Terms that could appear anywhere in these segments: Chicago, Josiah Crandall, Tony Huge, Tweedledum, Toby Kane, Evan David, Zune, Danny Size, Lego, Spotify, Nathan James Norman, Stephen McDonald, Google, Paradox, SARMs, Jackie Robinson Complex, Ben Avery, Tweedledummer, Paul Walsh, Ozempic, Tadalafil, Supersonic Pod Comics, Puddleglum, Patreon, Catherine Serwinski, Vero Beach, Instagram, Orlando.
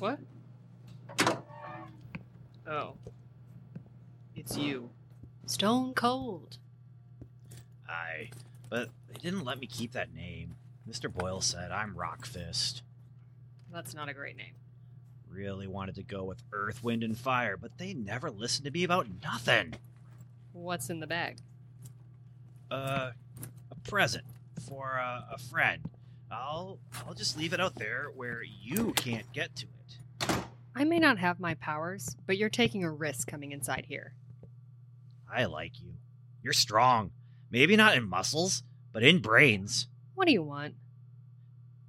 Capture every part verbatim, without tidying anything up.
What? Oh. It's you. Stone Cold. Aye, but they didn't let me keep that name. Mister Boyle said I'm Rock Fist. That's not a great name. Really wanted to go with Earth, Wind, and Fire, but they never listened to me about nothing. What's in the bag? Uh, a present for a, a friend. I'll I'll just leave it out there where you can't get to it. I may not have my powers, but you're taking a risk coming inside here. I like you. You're strong. Maybe not in muscles, but in brains. What do you want?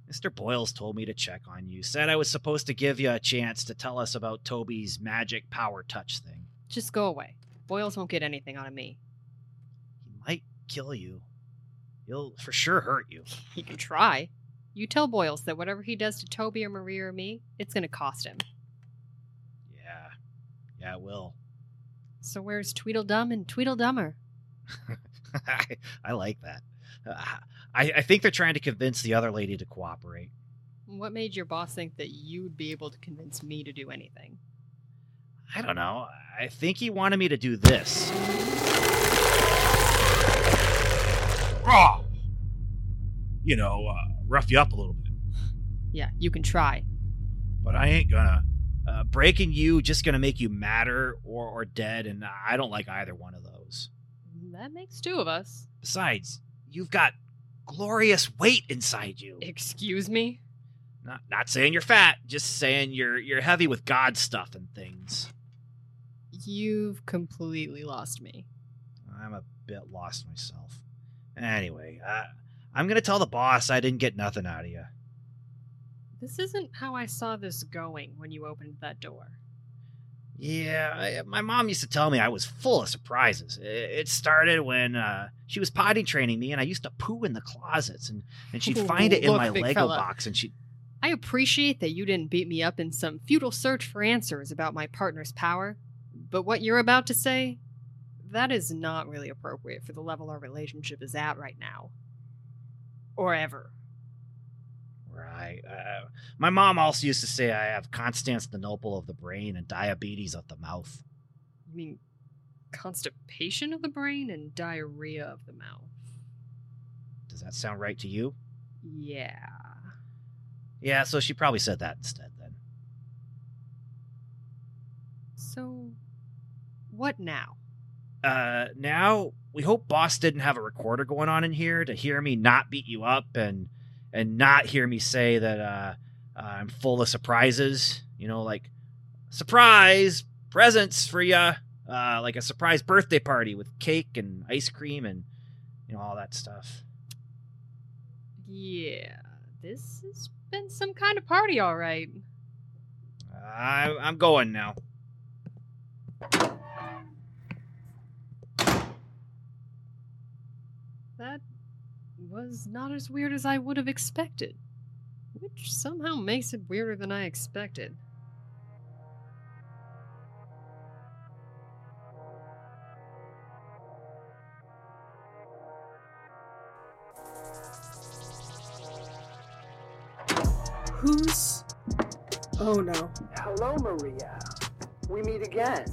Mister Boyles told me to check on you. Said I was supposed to give you a chance to tell us about Toby's magic power touch thing. Just go away. Boyles won't get anything out of me. He might kill you. He'll for sure hurt you. He can try. You tell Boyles that whatever he does to Toby or Maria or me, it's going to cost him. Yeah. Yeah, it will. So where's Tweedledum and Tweedledummer? I, I like that. Uh, I, I think they're trying to convince the other lady to cooperate. What made your boss think that you would be able to convince me to do anything? I don't know. I think he wanted me to do this. Oh! You know, uh, rough you up a little bit. Yeah, you can try. But I ain't gonna. Uh, breaking you just gonna make you madder or, or dead, and I don't like either one of those. That makes two of us. Besides, you've got glorious weight inside you. Excuse me? Not not saying you're fat, just saying you're you're heavy with God stuff and things. You've completely lost me. I'm a bit lost myself. Anyway, uh, I'm going to tell the boss I didn't get nothing out of you. This isn't how I saw this going when you opened that door. Yeah, I, my mom used to tell me I was full of surprises. It, it started when uh, she was potty training me, and I used to poo in the closets, and, and she'd find it in Look, my Lego fella. box, and she'd... I appreciate that you didn't beat me up in some futile search for answers about my partner's power, but what you're about to say, that is not really appropriate for the level our relationship is at right now. Or ever. Right. Uh, my mom also used to say I have Constantinople of the brain and diabetes of the mouth. You mean constipation of the brain and diarrhea of the mouth? Does that sound right to you? Yeah. Yeah, so she probably said that instead then. So, what now? Uh, now, we hope boss didn't have a recorder going on in here to hear me not beat you up and... And not hear me say that uh, uh, I'm full of surprises. You know, like, surprise presents for ya. Uh, like a surprise birthday party with cake and ice cream and, you know, all that stuff. Yeah, this has been some kind of party, all right. Uh, I, I'm going now. That... was not as weird as I would have expected, which somehow makes it weirder than I expected. Who's... Oh, no. Hello, Maria. We meet again.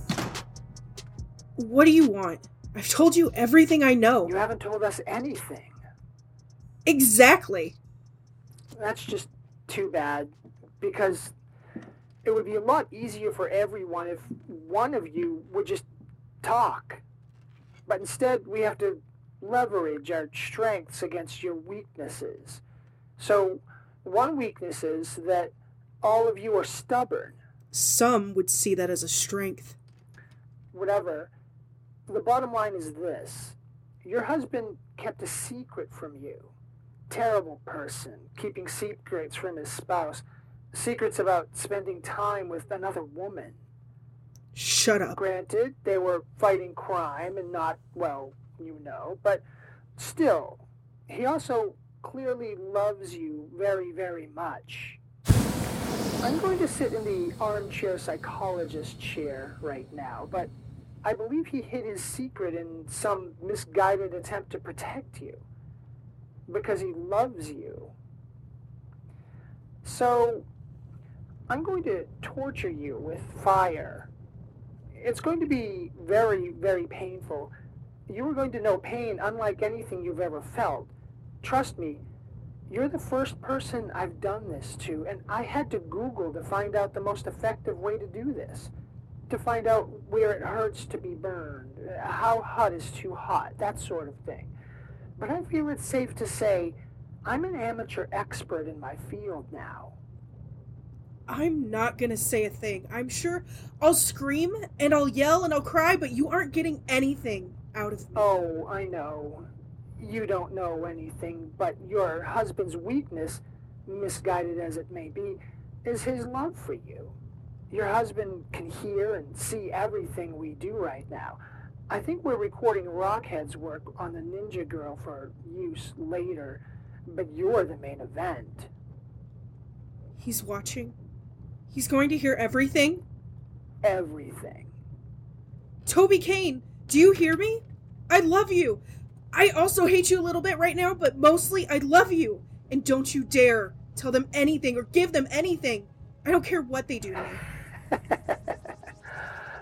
What do you want? I've told you everything I know. You haven't told us anything. Exactly. That's just too bad, because it would be a lot easier for everyone if one of you would just talk. But instead, we have to leverage our strengths against your weaknesses. So, one weakness is that all of you are stubborn. Some would see that as a strength. Whatever. The bottom line is this. Your husband kept a secret from you. Terrible person, keeping secrets from his spouse. Secrets about spending time with another woman. Shut up. Granted, they were fighting crime and not, well, you know, but still, he also clearly loves you very, very much. I'm going to sit in the armchair psychologist chair right now, but I believe he hid his secret in some misguided attempt to protect you. Because he loves you. So, I'm going to torture you with fire. It's going to be very, very painful. You are going to know pain unlike anything you've ever felt. Trust me, you're the first person I've done this to, and I had to Google to find out the most effective way to do this, to find out where it hurts to be burned, how hot is too hot, that sort of thing. But I feel it's safe to say I'm an amateur expert in my field now. I'm not going to say a thing. I'm sure I'll scream and I'll yell and I'll cry, but you aren't getting anything out of me. Oh, I know. You don't know anything, but your husband's weakness, misguided as it may be, is his love for you. Your husband can hear and see everything we do right now. I think we're recording Rockhead's work on the Ninja Girl for use later, but you're the main event. He's watching. He's going to hear everything? Everything. Toby Kane, do you hear me? I love you. I also hate you a little bit right now, but mostly I love you. And don't you dare tell them anything or give them anything. I don't care what they do to me.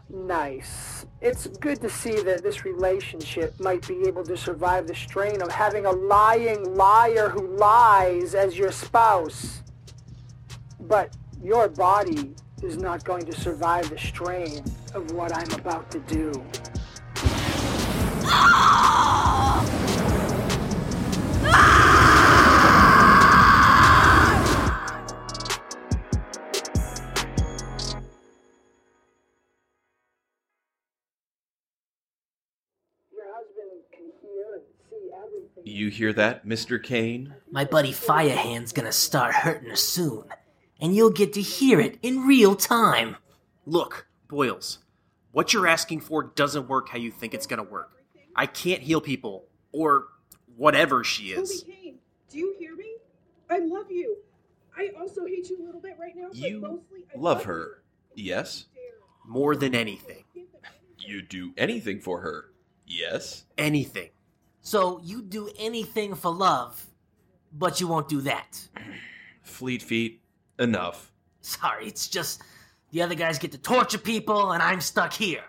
Nice. It's good to see that this relationship might be able to survive the strain of having a lying liar who lies as your spouse. But your body is not going to survive the strain of what I'm about to do. Ah! Ah! Your husband can hear and see everything. You hear that, Mister Kane? My buddy Firehand's gonna start hurting her soon. And you'll get to hear it in real time. Look, Boyles, what you're asking for doesn't work how you think it's going to work. I can't heal people, or whatever she is. Toby Kane, do you hear me? I love you. I also hate you a little bit right now, you but mostly I love, love her, you. Yes? More than anything. You do anything for her, yes? Anything. So you do anything for love, but you won't do that. Fleet Feet. Enough. Sorry, it's just the other guys get to torture people and I'm stuck here.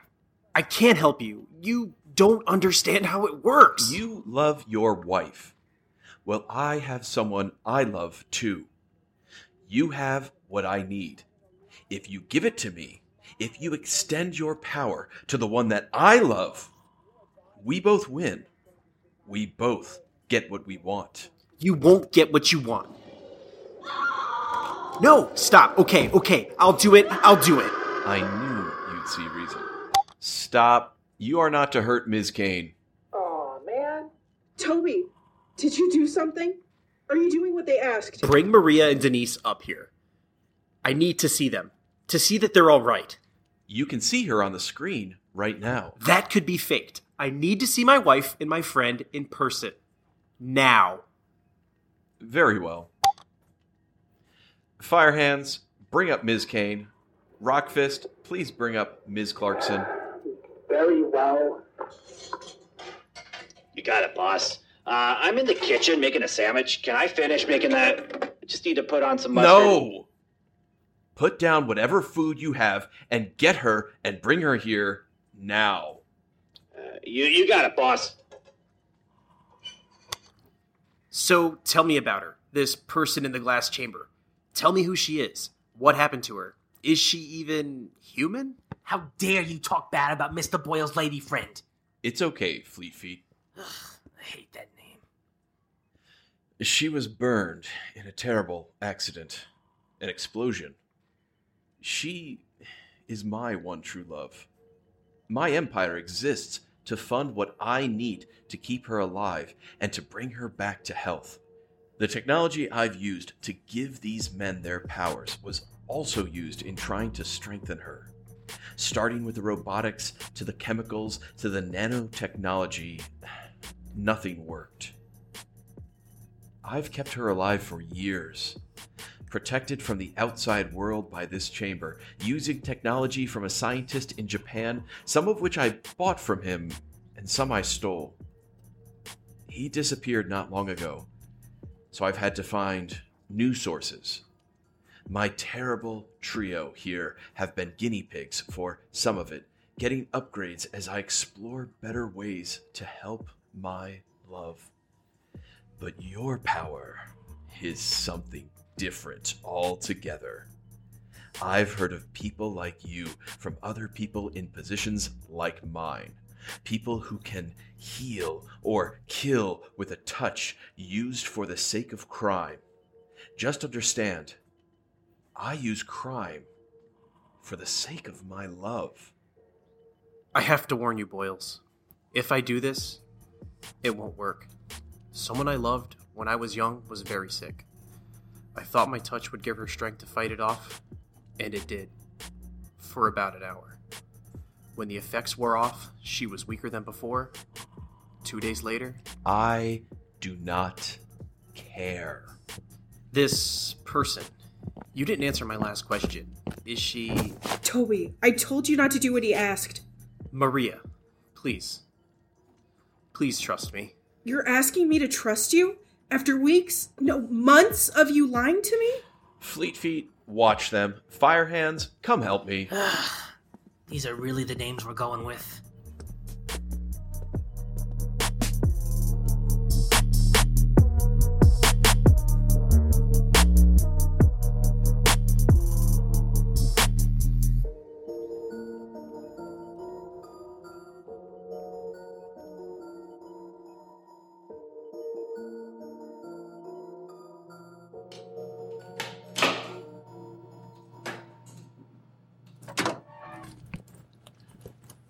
I can't help you. You don't understand how it works. You love your wife. Well, I have someone I love too. You have what I need. If you give it to me, if you extend your power to the one that I love, we both win. We both get what we want. You won't get what you want. No, stop. Okay, okay. I'll do it. I'll do it. I knew you'd see reason. Stop. You are not to hurt Miz Kane. Aw, man. Toby, did you do something? Are you doing what they asked? Bring Maria and Denise up here. I need to see them. To see that they're all right. You can see her on the screen right now. That could be faked. I need to see my wife and my friend in person. Now. Very well. Firehands, bring up Miz Kane. Rockfist, please bring up Miz Clarkson. Very well. You got it, boss. Uh, I'm in the kitchen making a sandwich. Can I finish making that? I just need to put on some mustard. No! Put down whatever food you have and get her and bring her here now. Uh, you, you got it, boss. So, tell me about her, this person in the glass chamber. Tell me who she is. What happened to her? Is she even human? How dare you talk bad about Mister Boyle's lady friend? It's okay, Fleet Feet. Ugh, I hate that name. She was burned in a terrible accident. An explosion. She is my one true love. My empire exists to fund what I need to keep her alive and to bring her back to health. The technology I've used to give these men their powers was also used in trying to strengthen her. Starting with the robotics, to the chemicals, to the nanotechnology, nothing worked. I've kept her alive for years, protected from the outside world by this chamber, using technology from a scientist in Japan, some of which I bought from him and some I stole. He disappeared not long ago. So I've had to find new sources. My terrible trio here have been guinea pigs for some of it, getting upgrades as I explore better ways to help my love. But your power is something different altogether. I've heard of people like you from other people in positions like mine. People who can heal or kill with a touch used for the sake of crime. Just understand, I use crime for the sake of my love. I have to warn you, Boyles. If I do this, it won't work. Someone I loved when I was young was very sick. I thought my touch would give her strength to fight it off, and it did. For about an hour. When the effects wore off, she was weaker than before. Two days later... I do not care. This person. You didn't answer my last question. Is she... Toby, I told you not to do what he asked. Maria, please. Please trust me. You're asking me to trust you? After weeks, no, months of you lying to me? Fleet Feet, watch them. Fire Hands, come help me. These are really the names we're going with.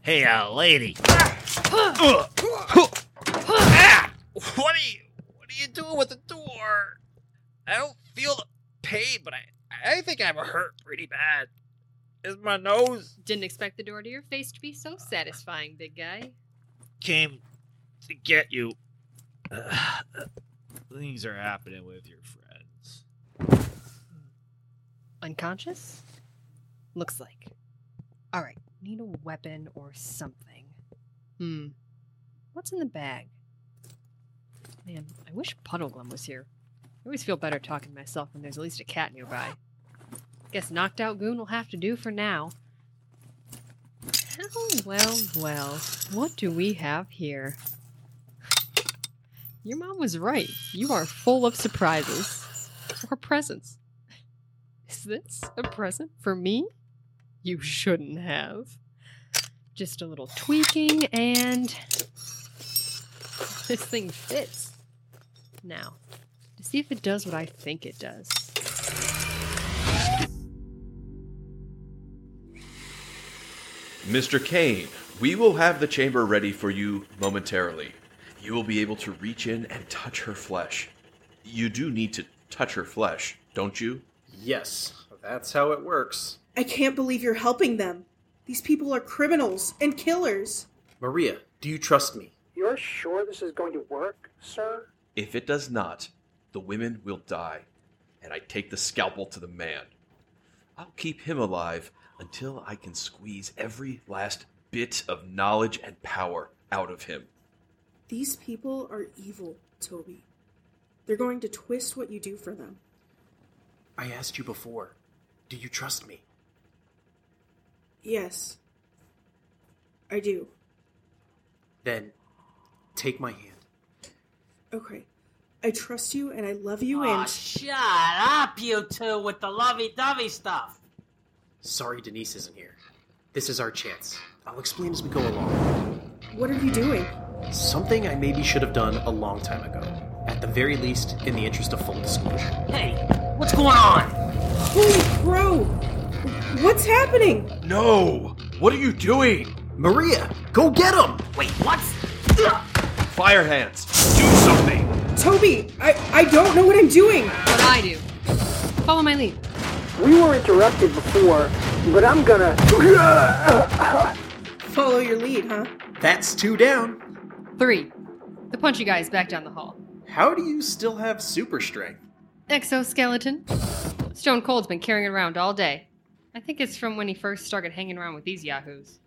Hey, uh, lady. What are you, what are you doing with the door? I don't feel the pain, but I, I think I'm hurt pretty bad. It's my nose. Didn't expect the door to your face to be so satisfying, big guy. Came to get you. Uh, things are happening with your friends. Unconscious? Looks like. All right. Need a weapon or something. Hmm. What's in the bag? Man, I wish Puddleglum was here. I always feel better talking to myself when there's at least a cat nearby. Guess knocked out goon will have to do for now. Oh, well, well. What do we have here? Your mom was right. You are full of surprises. Or presents. Is this a present for me? You shouldn't have. Just a little tweaking and this thing fits. Now, to see if it does what I think it does. Mister Kane, we will have the chamber ready for you momentarily. You will be able to reach in and touch her flesh. You do need to touch her flesh, don't you? Yes, that's how it works. I can't believe you're helping them. These people are criminals and killers. Maria, do you trust me? You're sure this is going to work, sir? If it does not, the women will die, and I take the scalpel to the man. I'll keep him alive until I can squeeze every last bit of knowledge and power out of him. These people are evil, Toby. They're going to twist what you do for them. I asked you before, do you trust me? Yes, I do. Then, take my hand. Okay. I trust you and I love you oh, and... shut up, you two, with the lovey-dovey stuff! Sorry Denise isn't here. This is our chance. I'll explain as we go along. What are you doing? Something I maybe should have done a long time ago. At the very least, in the interest of full disclosure. Hey, what's going on? Holy crow! What's happening? No! What are you doing? Maria, go get him! Wait, what? Fire Hands, do something! Toby, I, I don't know what I'm doing! What I do. Follow my lead. We were interrupted before, but I'm gonna... Follow your lead, huh? That's two down. Three. The punchy guy is back down the hall. How do you still have super strength? Exoskeleton. Stone Cold's been carrying it around all day. I think it's from when he first started hanging around with these yahoos.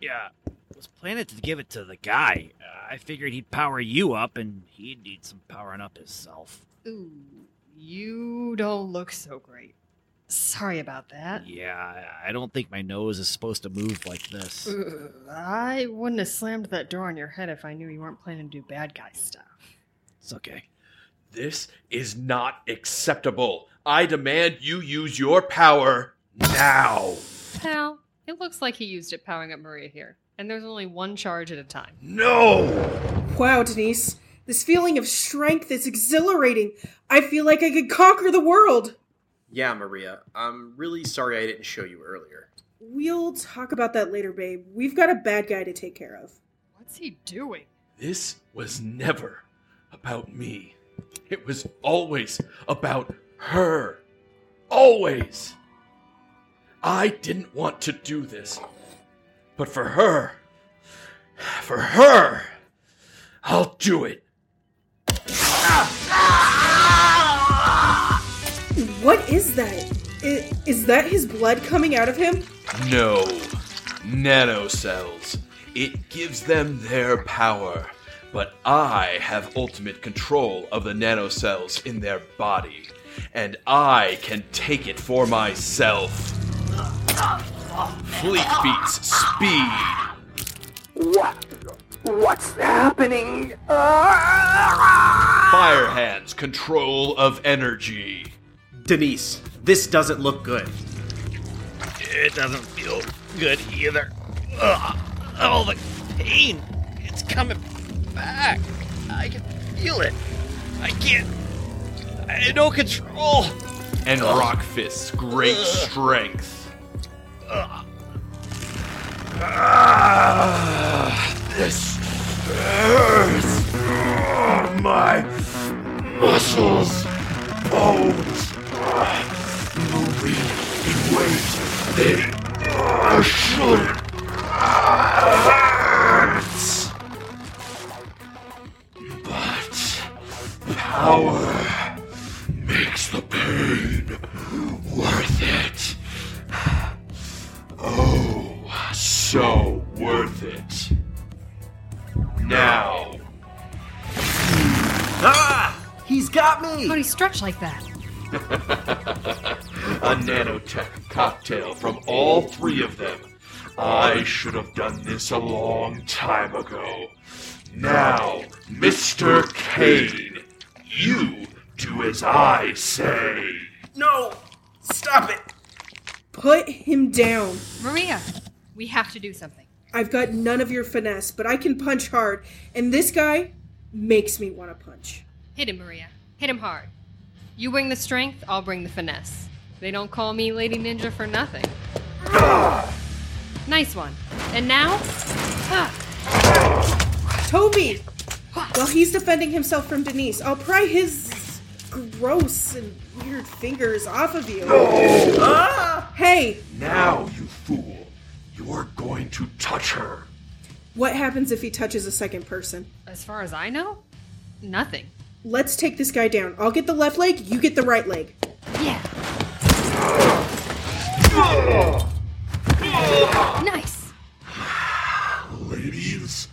Yeah, I was planning to give it to the guy. Uh, I figured he'd power you up, and he'd need some powering up himself. Ooh, you don't look so great. Sorry about that. Yeah, I don't think my nose is supposed to move like this. Uh, I wouldn't have slammed that door on your head if I knew you weren't planning to do bad guy stuff. It's okay. This is not acceptable. I demand you use your power now. Pal, it looks like he used it powering up Maria here. And there's only one charge at a time. No! Wow, Denise. This feeling of strength is exhilarating. I feel like I could conquer the world. Yeah, Maria. I'm really sorry I didn't show you earlier. We'll talk about that later, babe. We've got a bad guy to take care of. What's he doing? This was never about me. It was always about her. Always. I didn't want to do this. But for her, for her, I'll do it. What is that? Is, is that his blood coming out of him? No. Nanocells. It gives them their power. But I have ultimate control of the nanocells in their body. And I can take it for myself. Fleet beats speed. What? What's happening? Fire hands, control of energy. Denise, this doesn't look good. It doesn't feel good either. Ugh. Oh, the pain. It's coming back. I can feel it. I can't. I have no control. And Ugh. Rock Fist's great Ugh. strength. Ugh. Ah, this hurts. Oh, my muscles, bones, moving in ways they uh, shouldn't hurt. But power makes the pain worth it. Oh. So worth it. Now. Ah! He's got me! How do you stretch like that? A nanotech cocktail from all three of them. I should have done this a long time ago. Now, Mister Kane, you do as I say. No! Stop it! Put him down. Maria! We have to do something. I've got none of your finesse, but I can punch hard, and this guy makes me want to punch. Hit him, Maria. Hit him hard. You bring the strength, I'll bring the finesse. They don't call me Lady Ninja for nothing. Ah! Nice one. And now? Ah. Toby! While he's defending himself from Denise, I'll pry his gross and weird fingers off of you. No! Ah! Hey! Now, you fool. You're going to touch her. What happens if he touches a second person? As far as I know, nothing. Let's take this guy down. I'll get the left leg, you get the right leg. Yeah. Nice. Ladies,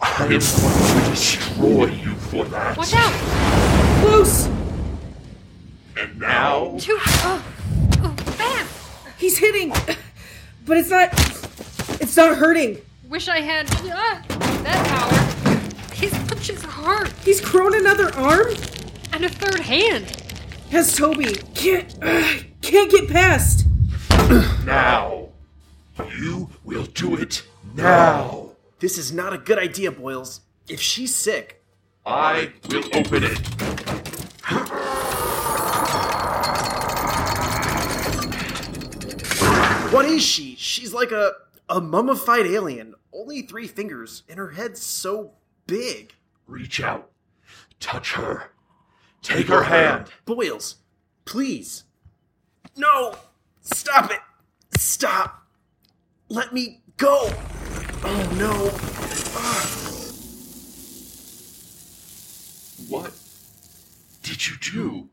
I am going to destroy you for that. Watch out. Loose. And now... Two. Oh. Oh, bam. He's hitting... But it's not, it's not hurting. Wish I had ah, that power. His punches hurt. He's grown another arm? And a third hand. Has Toby. Can't, uh, can't get past. Now. You will do it now. This is not a good idea, Boyles. If she's sick. I will open it. What is she? She's like a, a mummified alien. Only three fingers, and her head's so big. Reach out. Touch her. Take her hand. Boyles, please. No! Stop it! Stop! Let me go! Oh, no. Ugh. What did you do?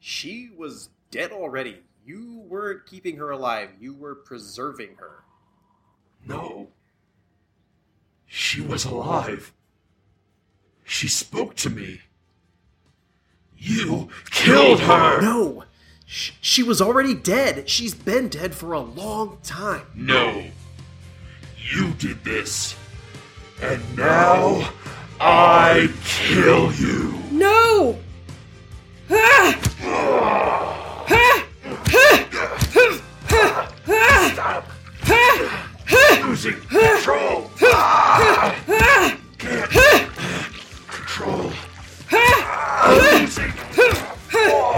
She was dead already. You weren't keeping her alive. You were preserving her. No. She was alive. She spoke to me. You killed her! No! She, she was already dead. She's been dead for a long time. No. You did this. And now I kill you. No! Ah! Ah! Stop! Losing control! Can't control. Losing control.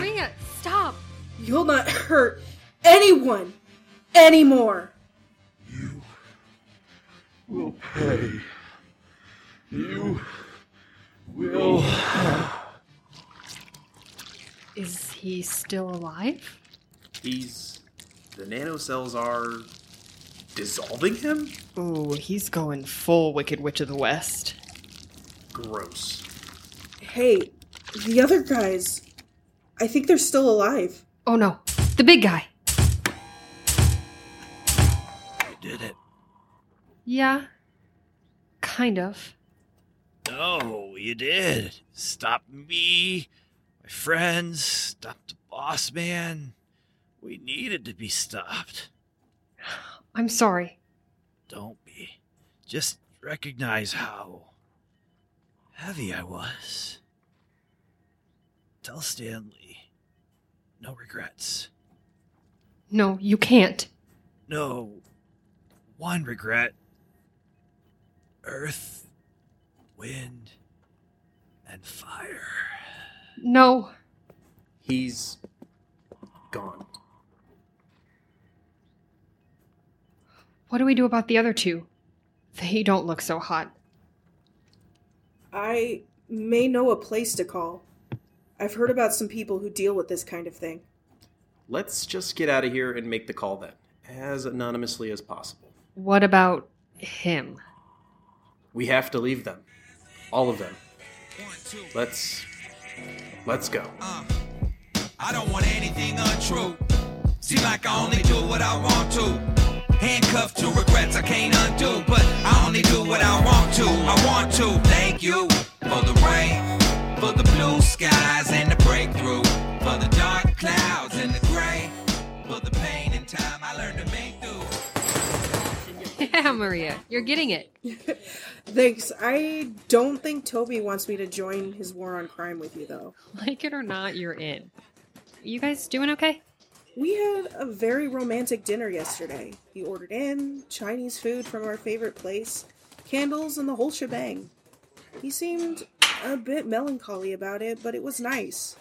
Rina, stop! You'll not hurt anyone anymore. You will pay. You will... Is he still alive? He's... The nanocells are... dissolving him? Ooh, he's going full Wicked Witch of the West. Gross. Hey, the other guys... I think they're still alive. Oh no, the big guy! You did it. Yeah. Kind of. No, you did. Stop me, my friends, stop the boss man. We needed to be stopped. I'm sorry. Don't be. Just recognize how heavy I was. Tell Stanley. No regrets. No, you can't. No. One regret. Earth, wind, and fire. No. He's gone. What do we do about the other two? They don't look so hot. I may know a place to call. I've heard about some people who deal with this kind of thing. Let's just get out of here and make the call then, as anonymously as possible. What about him? We have to leave them. All of them. One, two. Let's... Let's go. Uh, I don't want anything untrue. Seem like I only do what I want to. Handcuffed to regrets I can't undo, but I only do what I want to. I want to thank you for the rain, for the blue skies and the breakthrough, for the dark clouds and the gray, for the pain and time I learned to make do. Yeah, Maria, you're getting it. Thanks. I don't think Toby wants me to join his war on crime with you, though. Like it or not, you're in. You guys doing okay? We had a very romantic dinner yesterday. We ordered in, Chinese food from our favorite place, candles, and the whole shebang. He seemed a bit melancholy about it, but it was nice.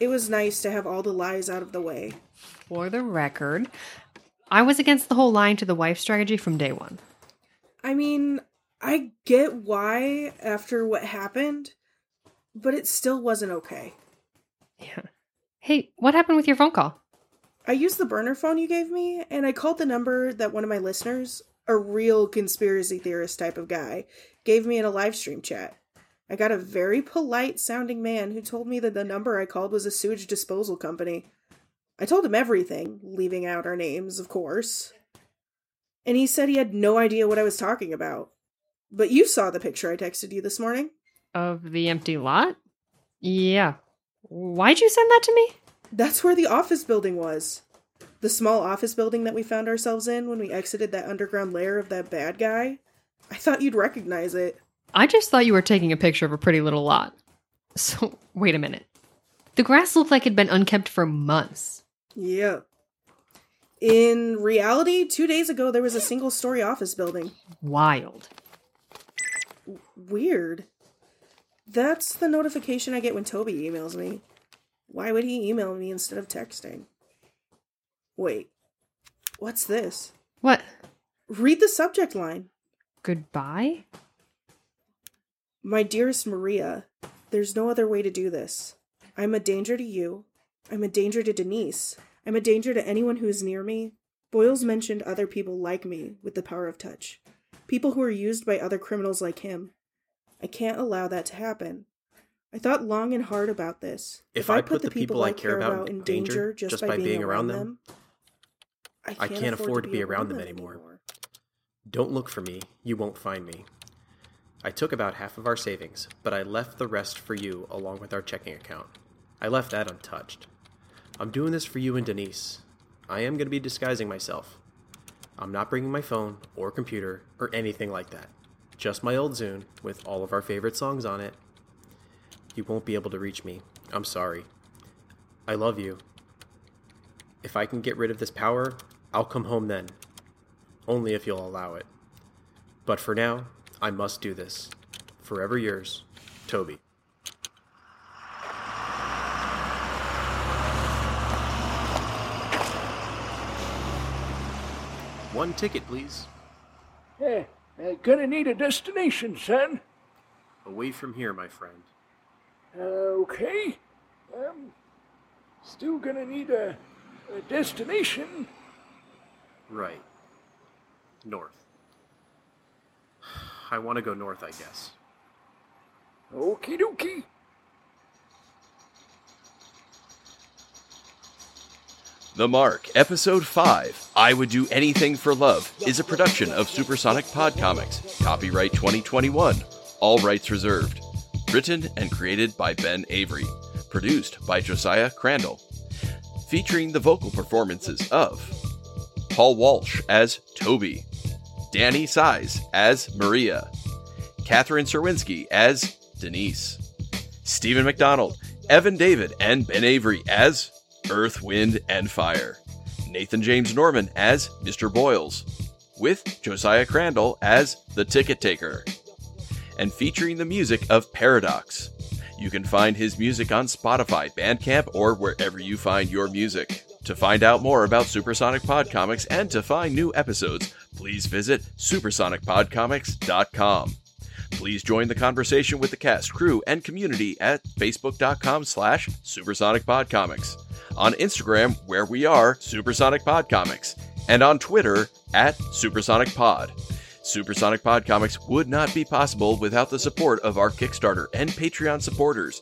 It was nice to have all the lies out of the way. For the record, I was against the whole lying to the wife strategy from day one. I mean, I get why after what happened, but it still wasn't okay. Yeah. Hey, what happened with your phone call? I used the burner phone you gave me, and I called the number that one of my listeners, a real conspiracy theorist type of guy, gave me in a live stream chat. I got a very polite-sounding man who told me that the number I called was a sewage disposal company. I told him everything, leaving out our names, of course. And he said he had no idea what I was talking about. But you saw the picture I texted you this morning. Of the empty lot? Yeah. Why'd you send that to me? That's where the office building was. The small office building that we found ourselves in when we exited that underground lair of that bad guy. I thought you'd recognize it. I just thought you were taking a picture of a pretty little lot. So, wait a minute. The grass looked like it'd been unkept for months. Yeah. In reality, two days ago, there was a single-story office building. Wild. Weird. That's the notification I get when Toby emails me. Why would he email me instead of texting? Wait, what's this? What? Read the subject line. Goodbye? My dearest Maria, there's no other way to do this. I'm a danger to you. I'm a danger to Denise. I'm a danger to anyone who is near me. Boyles mentioned other people like me with the power of touch. People who are used by other criminals like him. I can't allow that to happen. I thought long and hard about this. If, if I, I put, put the people, people I care about in danger just, just by being, being around them, them I, can't I can't afford to be around them anymore. anymore. Don't look for me. You won't find me. I took about half of our savings, but I left the rest for you along with our checking account. I left that untouched. I'm doing this for you and Denise. I am going to be disguising myself. I'm not bringing my phone or computer or anything like that. Just my old Zune with all of our favorite songs on it. You won't be able to reach me. I'm sorry. I love you. If I can get rid of this power, I'll come home then. Only if you'll allow it. But for now, I must do this. Forever yours, Toby. One ticket, please. Yeah, uh, gonna need a destination, son. Away from here, my friend. Uh, okay. Um, still gonna need a, a destination. Right. North. I want to go north, I guess. Okie dokie. The Mark, Episode five, I Would Do Anything for Love, is a production of Supersonic Pod Comics. Copyright twenty twenty-one. All rights reserved. Written and created by Ben Avery. Produced by Josiah Crandall. Featuring the vocal performances of Paul Walsh as Toby, Danny Size as Maria, Catherine Serwinski as Denise, Stephen McDonald, Evan David, and Ben Avery as Earth, Wind, and Fire. Nathan James Norman as Mister Boyles, with Josiah Crandall as the Ticket Taker, and featuring the music of Paradox. You can find his music on Spotify, Bandcamp, or wherever you find your music. To find out more about Supersonic Pod Comics and to find new episodes, please visit supersonic pod comics dot com. Please join the conversation with the cast, crew, and community at facebook.com slash supersonicpodcomics. On Instagram, where we are, Supersonic Pod Comics, and on Twitter, at Supersonic Pod. Supersonic Pod Comics would not be possible without the support of our Kickstarter and Patreon supporters.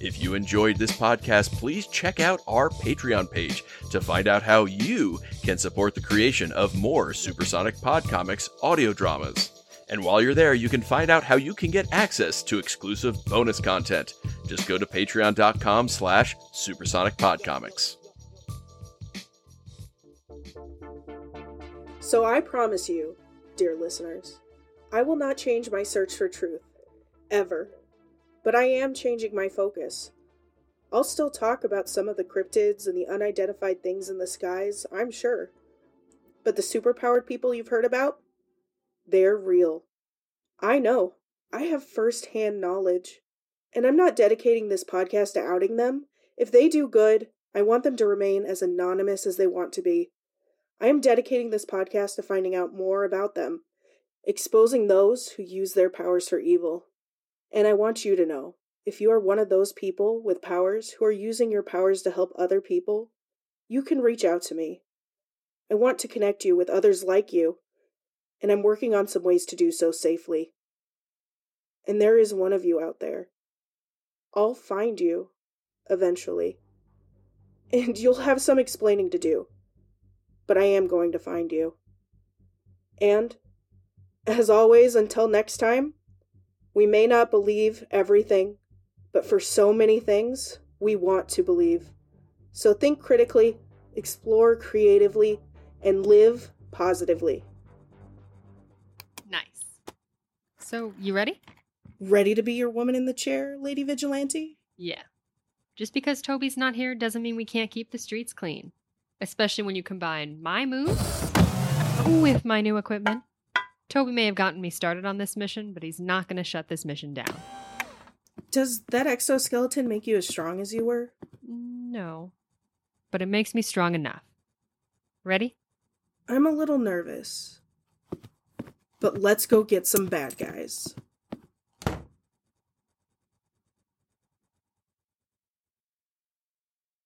If you enjoyed this podcast, please check out our Patreon page to find out how you can support the creation of more Supersonic Pod Comics audio dramas. And while you're there, you can find out how you can get access to exclusive bonus content. Just go to patreon.com slash supersonicpodcomics. So I promise you, dear listeners, I will not change my search for truth, ever. But I am changing my focus. I'll still talk about some of the cryptids and the unidentified things in the skies, I'm sure. But the superpowered people you've heard about? They're real. I know. I have first-hand knowledge. And I'm not dedicating this podcast to outing them. If they do good, I want them to remain as anonymous as they want to be. I am dedicating this podcast to finding out more about them, exposing those who use their powers for evil. And I want you to know, if you are one of those people with powers who are using your powers to help other people, you can reach out to me. I want to connect you with others like you, and I'm working on some ways to do so safely. And there is one of you out there. I'll find you, eventually. And you'll have some explaining to do. But I am going to find you. And, as always, until next time, we may not believe everything, but for so many things, we want to believe. So think critically, explore creatively, and live positively. Nice. So, you ready? Ready to be your woman in the chair, Lady Vigilante? Yeah. Just because Toby's not here doesn't mean we can't keep the streets clean. Especially when you combine my moves with my new equipment. Toby may have gotten me started on this mission, but he's not going to shut this mission down. Does that exoskeleton make you as strong as you were? No. But it makes me strong enough. Ready? I'm a little nervous. But let's go get some bad guys.